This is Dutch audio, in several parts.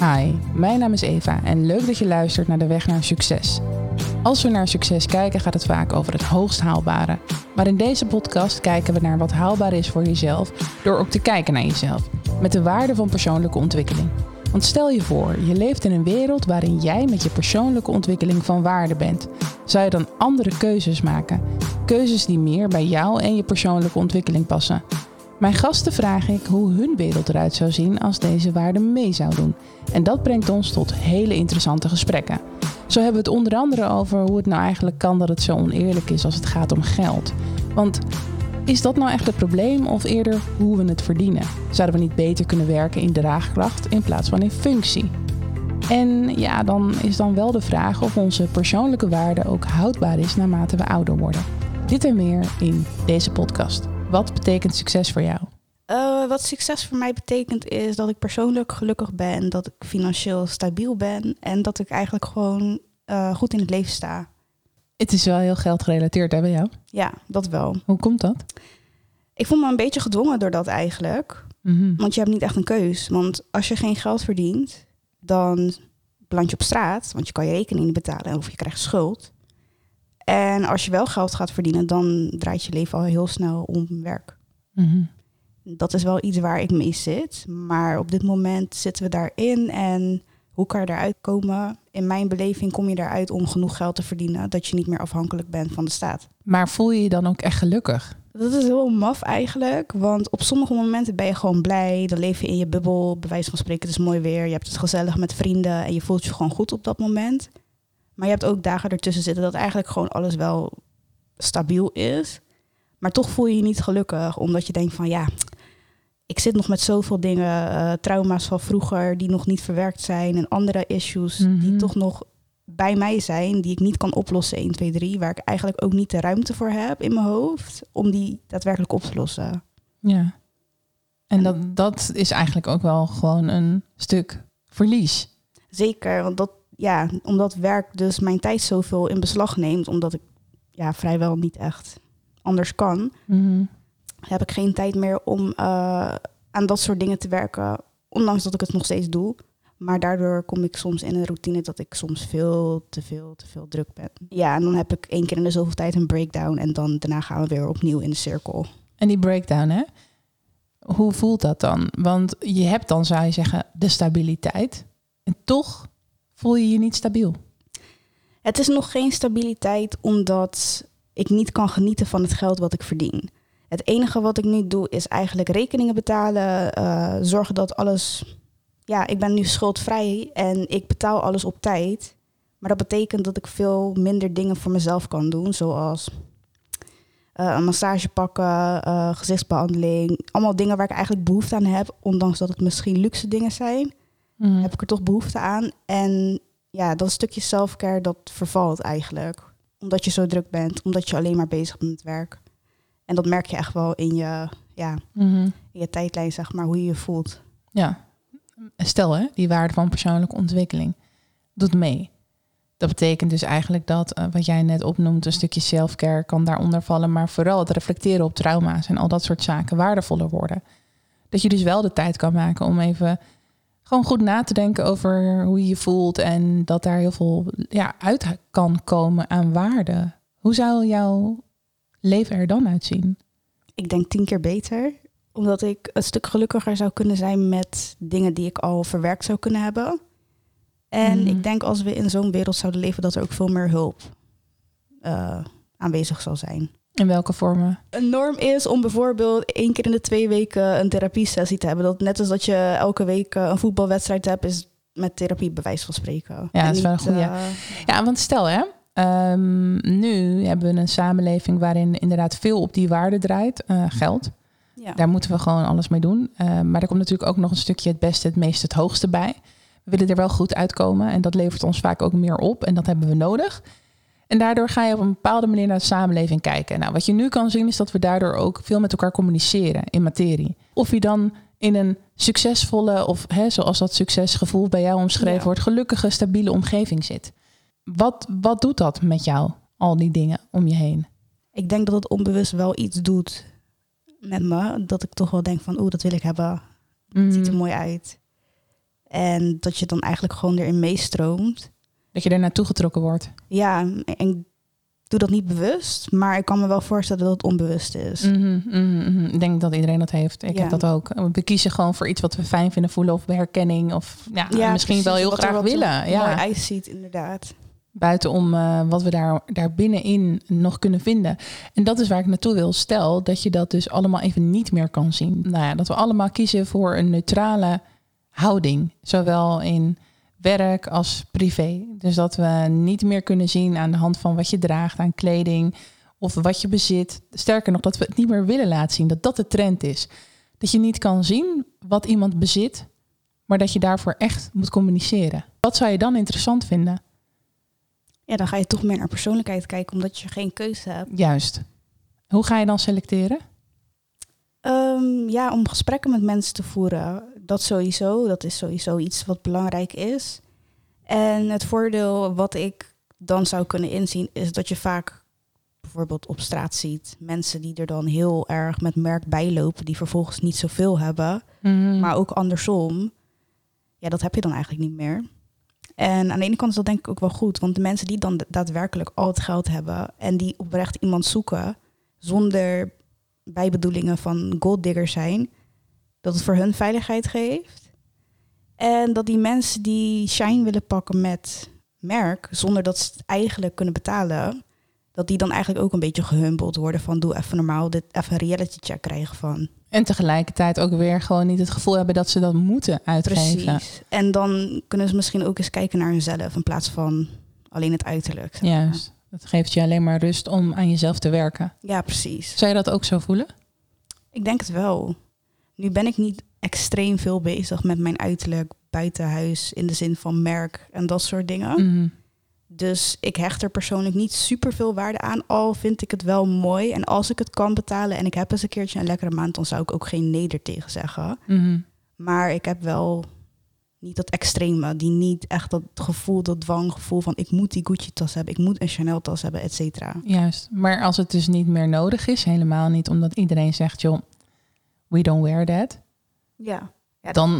Hi, mijn naam is Eva en leuk dat je luistert naar de weg naar succes. Als we naar succes kijken gaat het vaak over het hoogst haalbare. Maar in deze podcast kijken we naar wat haalbaar is voor jezelf door ook te kijken naar jezelf. Met de waarde van persoonlijke ontwikkeling. Want stel je voor, je leeft in een wereld waarin jij met je persoonlijke ontwikkeling van waarde bent. Zou je dan andere keuzes maken? Keuzes die meer bij jou en je persoonlijke ontwikkeling passen. Mijn gasten vraag ik hoe hun wereld eruit zou zien als deze waarde mee zou doen. En dat brengt ons tot hele interessante gesprekken. Zo hebben we het onder andere over hoe het nou eigenlijk kan dat het zo oneerlijk is als het gaat om geld. Want is dat nou echt het probleem of eerder hoe we het verdienen? Zouden we niet beter kunnen werken in draagkracht in plaats van in functie? En ja, dan is dan wel de vraag of onze persoonlijke waarde ook houdbaar is naarmate we ouder worden. Dit en meer in deze podcast. Wat betekent succes voor jou? Wat succes voor mij betekent is dat ik persoonlijk gelukkig ben, dat ik financieel stabiel ben en dat ik eigenlijk gewoon goed in het leven sta. Het is wel heel geldgerelateerd hè, bij jou? Ja, dat wel. Hoe komt dat? Ik voel me een beetje gedwongen door dat eigenlijk. Mm-hmm. Want je hebt niet echt een keus. Want als je geen geld verdient, dan beland je op straat. Want je kan je rekening niet betalen of je krijgt schuld. En als je wel geld gaat verdienen, dan draait je leven al heel snel om werk. Mm-hmm. Dat is wel iets waar ik mee zit. Maar op dit moment zitten we daarin en hoe kan je eruit komen? In mijn beleving kom je eruit om genoeg geld te verdienen dat je niet meer afhankelijk bent van de staat. Maar voel je je dan ook echt gelukkig? Dat is heel maf eigenlijk, want op sommige momenten ben je gewoon blij. Dan leef je in je bubbel, bij wijze van spreken, het is mooi weer. Je hebt het gezellig met vrienden en je voelt je gewoon goed op dat moment. Maar je hebt ook dagen ertussen zitten dat eigenlijk gewoon alles wel stabiel is. Maar toch voel je je niet gelukkig, omdat je denkt van ja, ik zit nog met zoveel dingen, trauma's van vroeger die nog niet verwerkt zijn en andere issues die toch nog bij mij zijn, die ik niet kan oplossen 1, 2, 3, waar ik eigenlijk ook niet de ruimte voor heb in mijn hoofd om die daadwerkelijk op te lossen. Ja, en dat is eigenlijk ook wel gewoon een stuk verlies. Zeker, want dat, ja, omdat werk dus mijn tijd zoveel in beslag neemt, omdat ik ja, vrijwel niet echt anders kan, heb ik geen tijd meer om aan dat soort dingen te werken, ondanks dat ik het nog steeds doe. Maar daardoor kom ik soms in een routine dat ik soms veel te veel druk ben. Ja, en dan heb ik 1 keer in de zoveel tijd een breakdown en dan daarna gaan we weer opnieuw in de cirkel. En die breakdown, hè? Hoe voelt dat dan? Want je hebt dan, zou je zeggen, de stabiliteit. En toch voel je je niet stabiel. Het is nog geen stabiliteit omdat ik niet kan genieten van het geld wat ik verdien. Het enige wat ik nu doe is eigenlijk rekeningen betalen, zorgen dat alles... Ja, ik ben nu schuldvrij en ik betaal alles op tijd. Maar dat betekent dat ik veel minder dingen voor mezelf kan doen, zoals een massage pakken, gezichtsbehandeling. Allemaal dingen waar ik eigenlijk behoefte aan heb, ondanks dat het misschien luxe dingen zijn. Mm-hmm. Heb ik er toch behoefte aan. En ja, dat stukje selfcare, dat vervalt eigenlijk. Omdat je zo druk bent, omdat je alleen maar bezig bent met werk. En dat merk je echt wel in je, ja, in je tijdlijn, zeg maar, hoe je je voelt. Ja, stel hè, die waarde van persoonlijke ontwikkeling doet mee. Dat betekent dus eigenlijk dat, wat jij net opnoemt, een stukje selfcare kan daaronder vallen. Maar vooral het reflecteren op trauma's en al dat soort zaken waardevoller worden. Dat je dus wel de tijd kan maken om even gewoon goed na te denken over hoe je je voelt. En dat daar heel veel ja, uit kan komen aan waarde. Hoe zou jouw leven er dan uitzien? Ik denk 10 keer beter. Omdat ik een stuk gelukkiger zou kunnen zijn met dingen die ik al verwerkt zou kunnen hebben. En ik denk als we in zo'n wereld zouden leven, dat er ook veel meer hulp aanwezig zal zijn. In welke vormen? Een norm is om bijvoorbeeld 1 keer in de 2 weken een therapiesessie te hebben. Dat net als dat je elke week een voetbalwedstrijd hebt, is met therapie bij wijze van spreken. Ja, dat is wel goed. Ja, want stel hè. Nu hebben we een samenleving waarin inderdaad veel op die waarde draait. Geld. Ja. Daar moeten we gewoon alles mee doen. Maar er komt natuurlijk ook nog een stukje het beste, het meeste, het hoogste bij. We willen er wel goed uitkomen. En dat levert ons vaak ook meer op. En dat hebben we nodig. En daardoor ga je op een bepaalde manier naar de samenleving kijken. Nou, wat je nu kan zien is dat we daardoor ook veel met elkaar communiceren in materie. Of je dan in een succesvolle of hè, zoals dat succesgevoel bij jou omschreven wordt, gelukkige, stabiele omgeving zit. Wat doet dat met jou, al die dingen om je heen? Ik denk dat het onbewust wel iets doet met me. Dat ik toch wel denk van, dat wil ik hebben. Het ziet er mooi uit. En dat je dan eigenlijk gewoon erin meestroomt. Dat je er naartoe getrokken wordt. Ja, en ik doe dat niet bewust. Maar ik kan me wel voorstellen dat het onbewust is. Mm-hmm, mm-hmm. Ik denk dat iedereen dat heeft. Ik heb dat ook. We kiezen gewoon voor iets wat we fijn vinden voelen. Of herkenning. Of misschien wel heel graag willen. Een mooi ijs ziet, inderdaad. Buitenom wat we daar binnenin nog kunnen vinden. En dat is waar ik naartoe wil. Stel dat je dat dus allemaal even niet meer kan zien. Nou ja, dat we allemaal kiezen voor een neutrale houding. Zowel in werk als privé. Dus dat we niet meer kunnen zien aan de hand van wat je draagt, aan kleding of wat je bezit. Sterker nog, dat we het niet meer willen laten zien. Dat de trend is. Dat je niet kan zien wat iemand bezit, maar dat je daarvoor echt moet communiceren. Wat zou je dan interessant vinden? Ja, dan ga je toch meer naar persoonlijkheid kijken, omdat je geen keuze hebt. Juist. Hoe ga je dan selecteren? Om gesprekken met mensen te voeren. Dat is sowieso iets wat belangrijk is. En het voordeel wat ik dan zou kunnen inzien, is dat je vaak bijvoorbeeld op straat ziet mensen die er dan heel erg met merk bij lopen, die vervolgens niet zoveel hebben. Mm-hmm. Maar ook andersom. Ja, dat heb je dan eigenlijk niet meer. En aan de ene kant is dat denk ik ook wel goed. Want de mensen die dan daadwerkelijk al het geld hebben en die oprecht iemand zoeken zonder bijbedoelingen van golddiggers zijn, dat het voor hun veiligheid geeft. En dat die mensen die shine willen pakken met merk, zonder dat ze het eigenlijk kunnen betalen, dat die dan eigenlijk ook een beetje gehumpeld worden van doe even normaal, dit even een reality check krijgen van. En tegelijkertijd ook weer gewoon niet het gevoel hebben dat ze dat moeten uitgeven. Precies. En dan kunnen ze misschien ook eens kijken naar hunzelf in plaats van alleen het uiterlijk. Juist. Dat geeft je alleen maar rust om aan jezelf te werken. Ja, precies. Zou je dat ook zo voelen? Ik denk het wel. Nu ben ik niet extreem veel bezig met mijn uiterlijk buiten huis, in de zin van merk en dat soort dingen. Mm-hmm. Dus ik hecht er persoonlijk niet super veel waarde aan. Al vind ik het wel mooi. En als ik het kan betalen en ik heb eens een keertje een lekkere maand, dan zou ik ook geen nee er tegen zeggen. Mm-hmm. Maar ik heb wel niet dat extreme. Die niet echt dat gevoel, dat dwanggevoel van ik moet die Gucci-tas hebben. Ik moet een Chanel-tas hebben, et cetera. Juist. Maar als het dus niet meer nodig is, helemaal niet. Omdat iedereen zegt, joh, we don't wear that. Ja.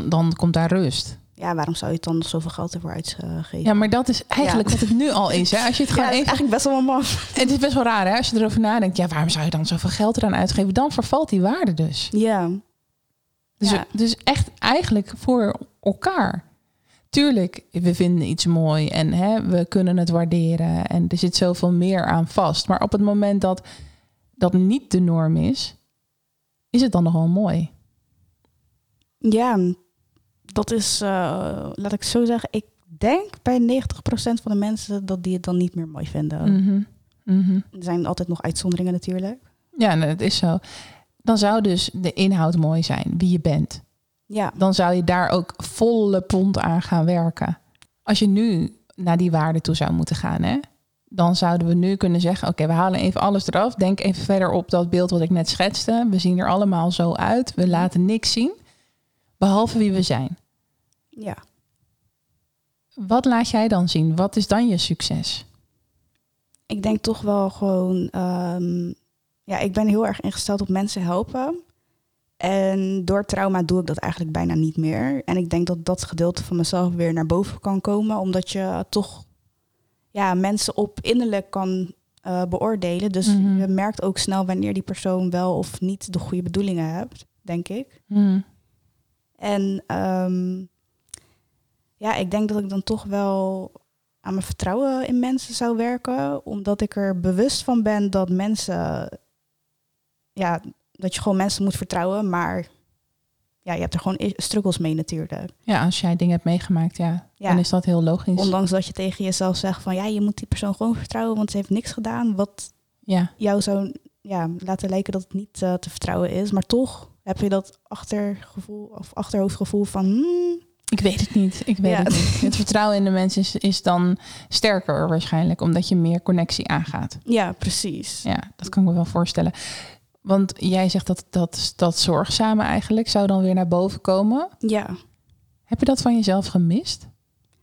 Dan komt daar rust. Ja, waarom zou je het dan zoveel geld ervoor uitgeven? Ja, maar dat is eigenlijk wat het nu al is. Hè? Als je het gewoon even... eigenlijk best wel maf. Het is best wel raar hè? Als je erover nadenkt. Ja, waarom zou je dan zoveel geld eraan uitgeven? Dan vervalt die waarde dus. Ja. Dus echt eigenlijk voor elkaar. Tuurlijk, we vinden iets mooi en hè, we kunnen het waarderen. En er zit zoveel meer aan vast. Maar op het moment dat dat niet de norm is, is het dan nogal mooi. Ja, dat is, laat ik zo zeggen, ik denk bij 90% van de mensen dat die het dan niet meer mooi vinden. Mm-hmm. Mm-hmm. Er zijn altijd nog uitzonderingen natuurlijk. Ja, dat is zo. Dan zou dus de inhoud mooi zijn, wie je bent. Ja. Dan zou je daar ook volle pond aan gaan werken. Als je nu naar die waarde toe zou moeten gaan, hè, dan zouden we nu kunnen zeggen, oké, we halen even alles eraf. Denk even verder op dat beeld wat ik net schetste. We zien er allemaal zo uit. We laten niks zien. Behalve wie we zijn. Ja. Wat laat jij dan zien? Wat is dan je succes? Ik denk toch wel gewoon... ik ben heel erg ingesteld op mensen helpen. En door trauma doe ik dat eigenlijk bijna niet meer. En ik denk dat dat gedeelte van mezelf weer naar boven kan komen. Omdat je toch mensen op innerlijk kan beoordelen. Dus je merkt ook snel wanneer die persoon wel of niet de goede bedoelingen hebt, denk ik. Mm. En ik denk dat ik dan toch wel aan mijn vertrouwen in mensen zou werken. Omdat ik er bewust van ben dat mensen... ja, dat je gewoon mensen moet vertrouwen. Maar ja, je hebt er gewoon struggles mee natuurlijk. Ja, als jij dingen hebt meegemaakt, ja, dan is dat heel logisch. Ondanks dat je tegen jezelf zegt van... ja, je moet die persoon gewoon vertrouwen, want ze heeft niks gedaan. Wat jou zou laten lijken dat het niet te vertrouwen is. Maar toch... heb je dat achtergevoel of achterhoofdgevoel van... Ik weet het niet, het niet. Het vertrouwen in de mensen is dan sterker waarschijnlijk... omdat je meer connectie aangaat. Ja, precies. Ja, dat kan ik me wel voorstellen. Want jij zegt dat zorgzame eigenlijk zou dan weer naar boven komen. Ja. Heb je dat van jezelf gemist?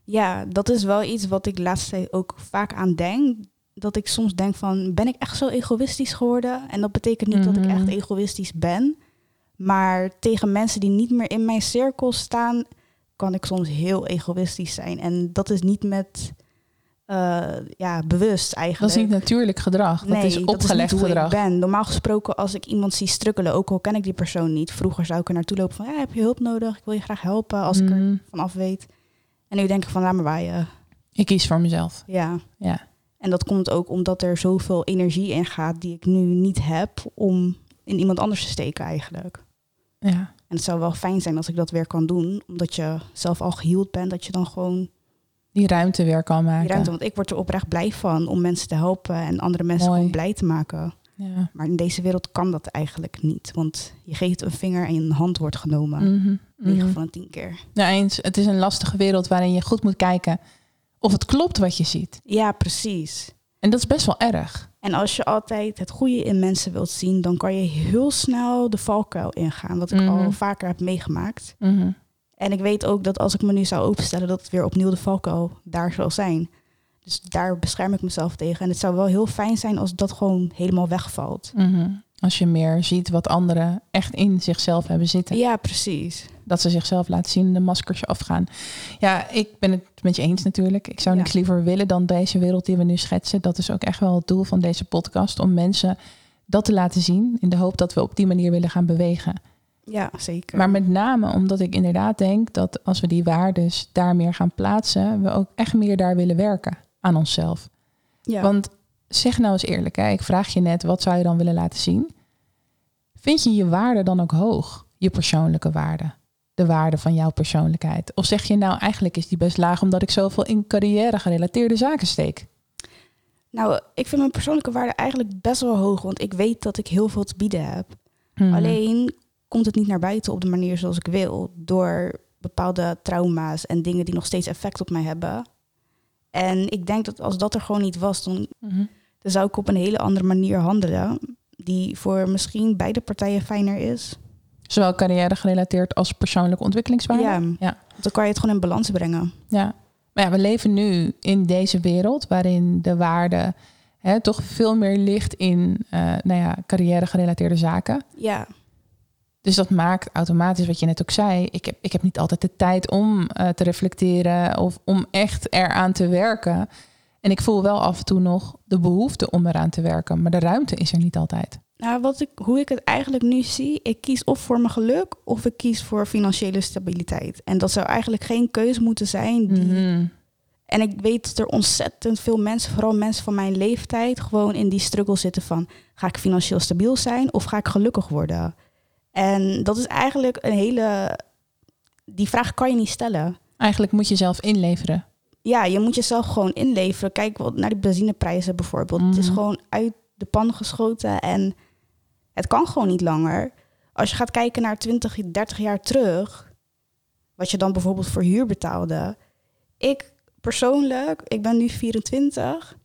Ja, dat is wel iets wat ik laatst ook vaak aan denk... dat ik soms denk van, ben ik echt zo egoïstisch geworden? En dat betekent niet dat ik echt egoïstisch ben... maar tegen mensen die niet meer in mijn cirkel staan... kan ik soms heel egoïstisch zijn. En dat is niet met bewust eigenlijk. Dat is niet natuurlijk gedrag. Dat is opgelegd gedrag. Dat is hoe ik ben. Normaal gesproken als ik iemand zie strukkelen, ook al ken ik die persoon niet. Vroeger zou ik er naartoe lopen van, ja, heb je hulp nodig? Ik wil je graag helpen als ik er vanaf weet. En nu denk ik van, laat maar waaien. Ik kies voor mezelf. Ja. En dat komt ook omdat er zoveel energie in gaat die ik nu niet heb om in iemand anders te steken eigenlijk. Ja. En het zou wel fijn zijn als ik dat weer kan doen. Omdat je zelf al geheeld bent, dat je dan gewoon die ruimte weer kan maken. Want ik word er oprecht blij van om mensen te helpen en andere mensen gewoon blij te maken. Ja. Maar in deze wereld kan dat eigenlijk niet. Want je geeft een vinger en een hand wordt genomen. 9 van de 10 keer. Nou eens, het is een lastige wereld waarin je goed moet kijken of het klopt wat je ziet. Ja, precies. En dat is best wel erg. En als je altijd het goede in mensen wilt zien, dan kan je heel snel de valkuil ingaan. Wat ik al vaker heb meegemaakt. En ik weet ook dat als ik me nu zou openstellen, dat het weer opnieuw de valkuil daar zal zijn. Dus daar bescherm ik mezelf tegen. En het zou wel heel fijn zijn als dat gewoon helemaal wegvalt. Als je meer ziet wat anderen echt in zichzelf hebben zitten. Ja, precies. Dat ze zichzelf laten zien, de maskers afgaan. Ja, ik ben het met je eens natuurlijk. Ik zou niks liever willen dan deze wereld die we nu schetsen. Dat is ook echt wel het doel van deze podcast. Om mensen dat te laten zien. In de hoop dat we op die manier willen gaan bewegen. Ja, zeker. Maar met name omdat ik inderdaad denk dat als we die waardes daar meer gaan plaatsen, we ook echt meer daar willen werken aan onszelf. Ja. Want zeg nou eens eerlijk, hè? Ik vraag je net, wat zou je dan willen laten zien? Vind je je waarde dan ook hoog? Je persoonlijke waarde? De waarde van jouw persoonlijkheid? Of zeg je nou, eigenlijk is die best laag omdat ik zoveel in carrière gerelateerde zaken steek? Nou, ik vind mijn persoonlijke waarde eigenlijk best wel hoog, want ik weet dat ik heel veel te bieden heb. Alleen komt het niet naar buiten op de manier zoals ik wil, door bepaalde trauma's en dingen die nog steeds effect op mij hebben. En ik denk dat als dat er gewoon niet was, dan zou ik op een hele andere manier handelen, die voor misschien beide partijen fijner is. Zowel carrière gerelateerd als persoonlijke ontwikkelingswaarde? Ja, dan kan je het gewoon in balans brengen. Ja, maar ja, we leven nu in deze wereld waarin de waarde toch veel meer ligt in carrière gerelateerde zaken. Ja. Dus dat maakt automatisch, wat je net ook zei, ik heb niet altijd de tijd om te reflecteren of om echt eraan te werken. En ik voel wel af en toe nog de behoefte om eraan te werken, maar de ruimte is er niet altijd. Nou, hoe ik het eigenlijk nu zie, ik kies of voor mijn geluk of ik kies voor financiële stabiliteit. En dat zou eigenlijk geen keuze moeten zijn. En ik weet dat er ontzettend veel mensen, vooral mensen van mijn leeftijd, gewoon in die struggle zitten van, ga ik financieel stabiel zijn of ga ik gelukkig worden? En dat is eigenlijk die vraag kan je niet stellen. Eigenlijk moet je zelf inleveren. Ja, je moet jezelf gewoon inleveren. Kijk naar die benzineprijzen bijvoorbeeld. Het is gewoon uit de pan geschoten en het kan gewoon niet langer. Als je gaat kijken naar 20, 30 jaar terug, wat je dan bijvoorbeeld voor huur betaalde. Ik persoonlijk, ik ben nu 24.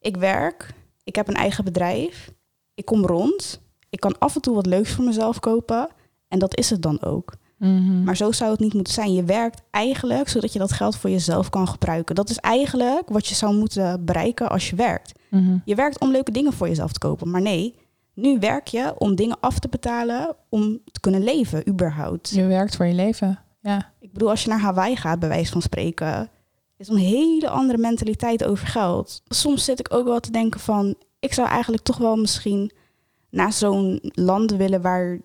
Ik werk, ik heb een eigen bedrijf, ik kom rond. Ik kan af en toe wat leuks voor mezelf kopen. En dat is het dan ook. Maar zo zou het niet moeten zijn. Je werkt eigenlijk zodat je dat geld voor jezelf kan gebruiken. Dat is eigenlijk wat je zou moeten bereiken als je werkt. Je werkt om leuke dingen voor jezelf te kopen. Maar nee, nu werk je om dingen af te betalen om te kunnen leven, überhaupt. Je werkt voor je leven, ja. Ik bedoel, als je naar Hawaii gaat, bij wijze van spreken, is een hele andere mentaliteit over geld. Soms zit ik ook wel te denken van, ik zou eigenlijk toch wel misschien naar zo'n land willen waar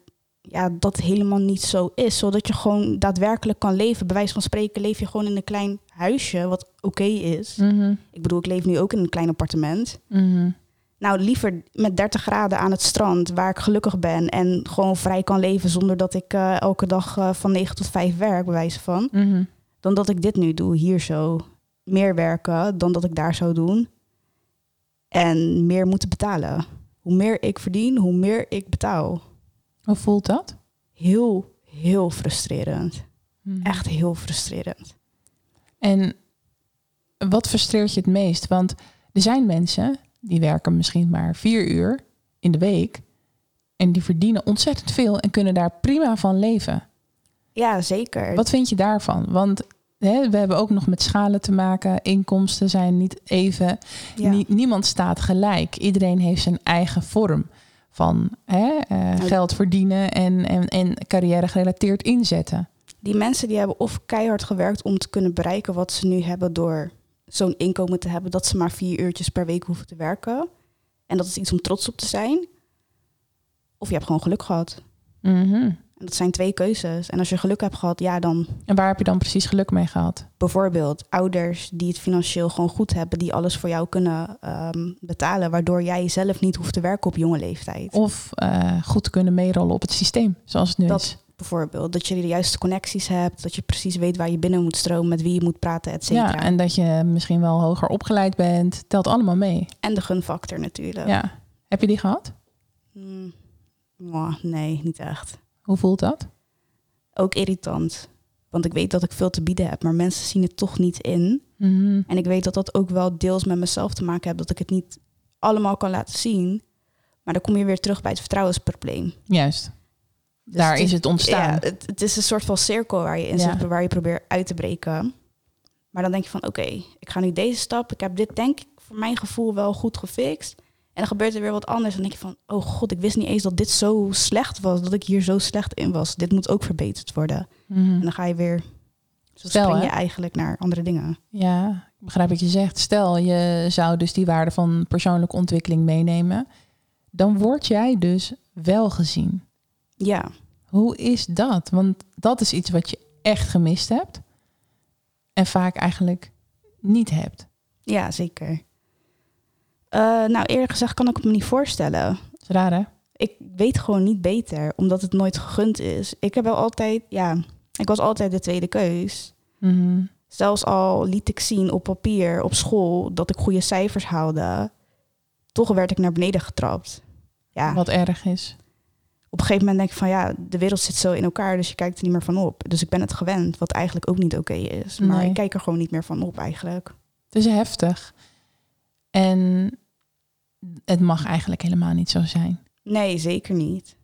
dat helemaal niet zo is. Zodat je gewoon daadwerkelijk kan leven. Bij wijze van spreken leef je gewoon in een klein huisje, wat oké is. Ik bedoel, ik leef nu ook in een klein appartement. Nou, liever met 30 graden aan het strand, waar ik gelukkig ben en gewoon vrij kan leven zonder dat ik elke dag van 9 tot 5 werk, bij wijze van. Dan dat ik dit nu doe, hier zo. Meer werken dan dat ik daar zou doen. En meer moeten betalen. Hoe meer ik verdien, hoe meer ik betaal. Hoe voelt dat? Heel, heel frustrerend. Echt heel frustrerend. En wat frustreert je het meest? Want er zijn mensen die werken misschien maar 4 uur in de week en die verdienen ontzettend veel en kunnen daar prima van leven. Ja, zeker. Wat vind je daarvan? Want we hebben ook nog met schalen te maken. Inkomsten zijn niet even. Ja. Niemand staat gelijk. Iedereen heeft zijn eigen vorm van geld verdienen en carrière gerelateerd inzetten. die mensen die hebben of keihard gewerkt om te kunnen bereiken wat ze nu hebben door zo'n inkomen te hebben dat ze maar 4 uurtjes per week hoeven te werken. En dat is iets om trots op te zijn. Of je hebt gewoon geluk gehad. Mm-hmm. En dat zijn 2 keuzes. En als je geluk hebt gehad, ja dan... En waar heb je dan precies geluk mee gehad? Bijvoorbeeld ouders die het financieel gewoon goed hebben, die alles voor jou kunnen betalen, waardoor jij zelf niet hoeft te werken op jonge leeftijd. Of goed kunnen meerollen op het systeem, zoals het nu is. Bijvoorbeeld, dat je de juiste connecties hebt, dat je precies weet waar je binnen moet stromen, met wie je moet praten, et cetera. Ja, en dat je misschien wel hoger opgeleid bent, telt allemaal mee. En de gunfactor natuurlijk. Ja. Heb je die gehad? Nee, niet echt. Hoe voelt dat? Ook irritant. Want ik weet dat ik veel te bieden heb, maar mensen zien het toch niet in. Mm-hmm. En ik weet dat dat ook wel deels met mezelf te maken heeft, dat ik het niet allemaal kan laten zien. Maar dan kom je weer terug bij het vertrouwensprobleem. Juist. Dus daar is het ontstaan. Ja, het is een soort van cirkel waar je in zit, waar je probeert uit te breken. Maar dan denk je van, oké, ik ga nu deze stap. Ik heb dit denk ik voor mijn gevoel wel goed gefixt. En dan gebeurt er weer wat anders. Dan denk je van, oh god, ik wist niet eens dat dit zo slecht was. Dat ik hier zo slecht in was. Dit moet ook verbeterd worden. Mm-hmm. En dan ga je weer, zo spring je eigenlijk naar andere dingen. Ja, ik begrijp wat je zegt. Stel, je zou dus die waarde van persoonlijke ontwikkeling meenemen. Dan word jij dus wel gezien. Ja. Hoe is dat? Want dat is iets wat je echt gemist hebt. En vaak eigenlijk niet hebt. Ja, zeker. Nou, eerlijk gezegd kan ik het me niet voorstellen. Dat is raar, hè? Ik weet gewoon niet beter, omdat het nooit gegund is. Ik heb wel altijd... Ja, ik was altijd de tweede keus. Mm-hmm. Zelfs al liet ik zien op papier, op school, dat ik goede cijfers haalde. Toch werd ik naar beneden getrapt. Ja. Wat erg is. Op een gegeven moment denk ik van ja, de wereld zit zo in elkaar, dus je kijkt er niet meer van op. Dus ik ben het gewend, wat eigenlijk ook niet oké is. Maar nee. Ik kijk er gewoon niet meer van op eigenlijk. Het is heftig. En het mag eigenlijk helemaal niet zo zijn. Nee, zeker niet.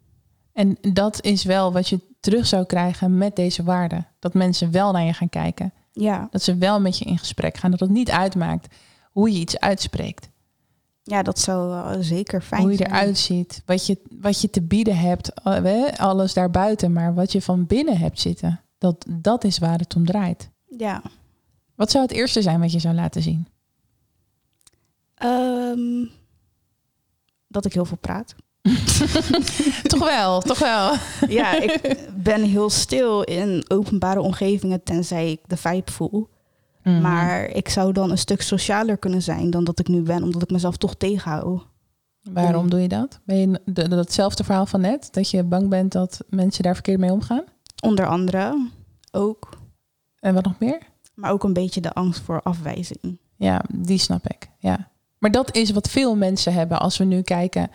En dat is wel wat je terug zou krijgen met deze waarde. Dat mensen wel naar je gaan kijken. Ja. Dat ze wel met je in gesprek gaan. Dat het niet uitmaakt hoe je iets uitspreekt. Ja, dat zou zeker fijn zijn. Hoe je eruit ziet, wat je te bieden hebt, alles daarbuiten, maar wat je van binnen hebt zitten, dat is waar het om draait. Ja. Wat zou het eerste zijn wat je zou laten zien? Dat ik heel veel praat. Toch wel. Ja, ik ben heel stil in openbare omgevingen, tenzij ik de vibe voel. Mm-hmm. Maar ik zou dan een stuk socialer kunnen zijn dan dat ik nu ben, omdat ik mezelf toch tegenhoud. Waarom doe je dat? Ben je datzelfde verhaal van net? Dat je bang bent dat mensen daar verkeerd mee omgaan? Onder andere ook. En wat nog meer? Maar ook een beetje de angst voor afwijzing. Ja, die snap ik. Ja. Maar dat is wat veel mensen hebben als we nu kijken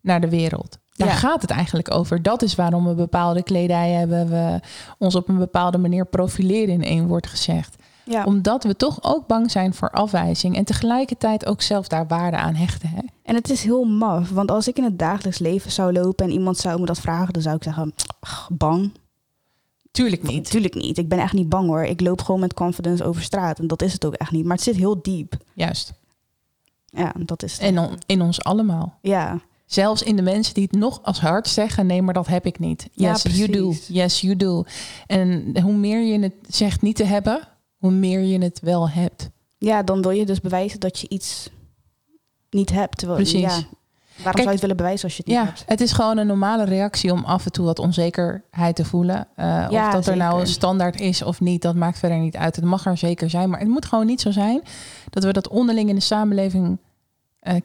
naar de wereld. Daar gaat het eigenlijk over. Dat is waarom we bepaalde kledij hebben. We ons op een bepaalde manier profileren in één woord gezegd. Ja. Omdat we toch ook bang zijn voor afwijzing. En tegelijkertijd ook zelf daar waarde aan hechten. Hè? En het is heel maf. Want als ik in het dagelijks leven zou lopen en iemand zou me dat vragen, dan zou ik zeggen, bang. Tuurlijk niet. Ik ben echt niet bang hoor. Ik loop gewoon met confidence over straat. En dat is het ook echt niet. Maar het zit heel diep. Juist. Ja, dat is het. En in ons allemaal. Ja. Zelfs in de mensen die het nog als hard zeggen, nee, maar dat heb ik niet. Yes, ja, you do. Yes, you do. En hoe meer je het zegt niet te hebben, hoe meer je het wel hebt. Ja, dan wil je dus bewijzen dat je iets niet hebt. Terwijl, precies. Ja, waarom zou je het willen bewijzen als je het niet hebt? Het is gewoon een normale reactie om af en toe wat onzekerheid te voelen. Of dat zeker. Er nou een standaard is of niet, dat maakt verder niet uit. Het mag er zeker zijn, maar het moet gewoon niet zo zijn dat we dat onderling in de samenleving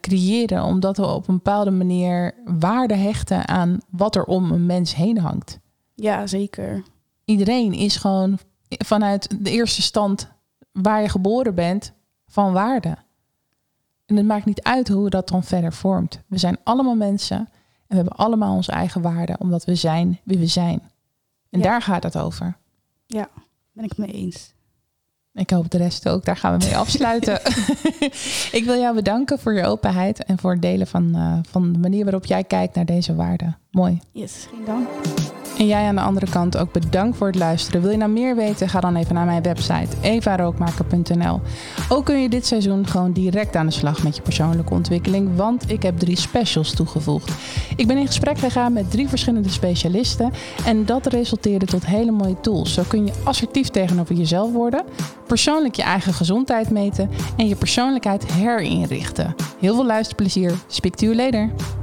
creëren, omdat we op een bepaalde manier waarde hechten aan wat er om een mens heen hangt. Ja, zeker. Iedereen is gewoon vanuit de eerste stand waar je geboren bent, van waarde. En het maakt niet uit hoe dat dan verder vormt. We zijn allemaal mensen en we hebben allemaal onze eigen waarde, omdat we zijn wie we zijn. En daar gaat het over. Ja, ben ik het mee eens. Ik hoop de rest ook. Daar gaan we mee afsluiten. Ik wil jou bedanken voor je openheid en voor het delen van de manier waarop jij kijkt naar deze waarde. Mooi. Yes, geen dank. En jij aan de andere kant ook bedankt voor het luisteren. Wil je nou meer weten? Ga dan even naar mijn website evarookmaker.nl. Ook kun je dit seizoen gewoon direct aan de slag met je persoonlijke ontwikkeling, want ik heb 3 specials toegevoegd. Ik ben in gesprek gegaan met 3 verschillende specialisten en dat resulteerde tot hele mooie tools. Zo kun je assertief tegenover jezelf worden, persoonlijk je eigen gezondheid meten en je persoonlijkheid herinrichten. Heel veel luisterplezier. Speak to you later.